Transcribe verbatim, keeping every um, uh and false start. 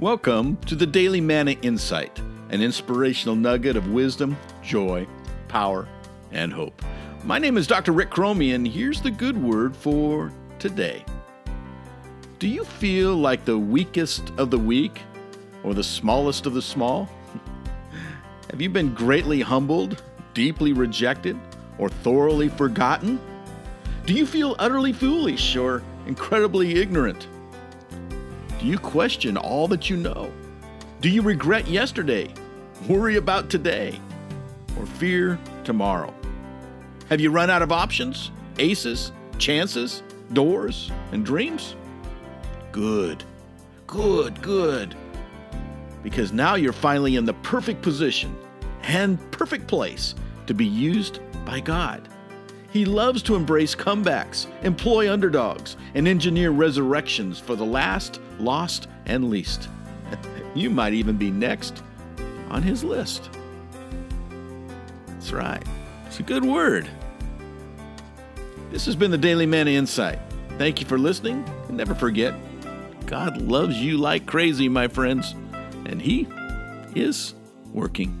Welcome to the Daily Manna Insight, an inspirational nugget of wisdom, joy, power, and hope. My name is Doctor Rick Cromie, and here's the good word for today. Do you feel like the weakest of the weak or the smallest of the small? Have you been greatly humbled, deeply rejected, or thoroughly forgotten? Do you feel utterly foolish or incredibly ignorant? Do you question all that you know? Do you regret yesterday, worry about today, or fear tomorrow? Have you run out of options, aces, chances, doors, and dreams? Good, good, good. Because now you're finally in the perfect position and perfect place to be used by God. He loves to embrace comebacks, employ underdogs, and engineer resurrections for the last, lost, and least. You might even be next on his list. That's right. It's a good word. This has been the Daily Manna Insight. Thank you for listening, and never forget, God loves you like crazy, my friends, and He is working.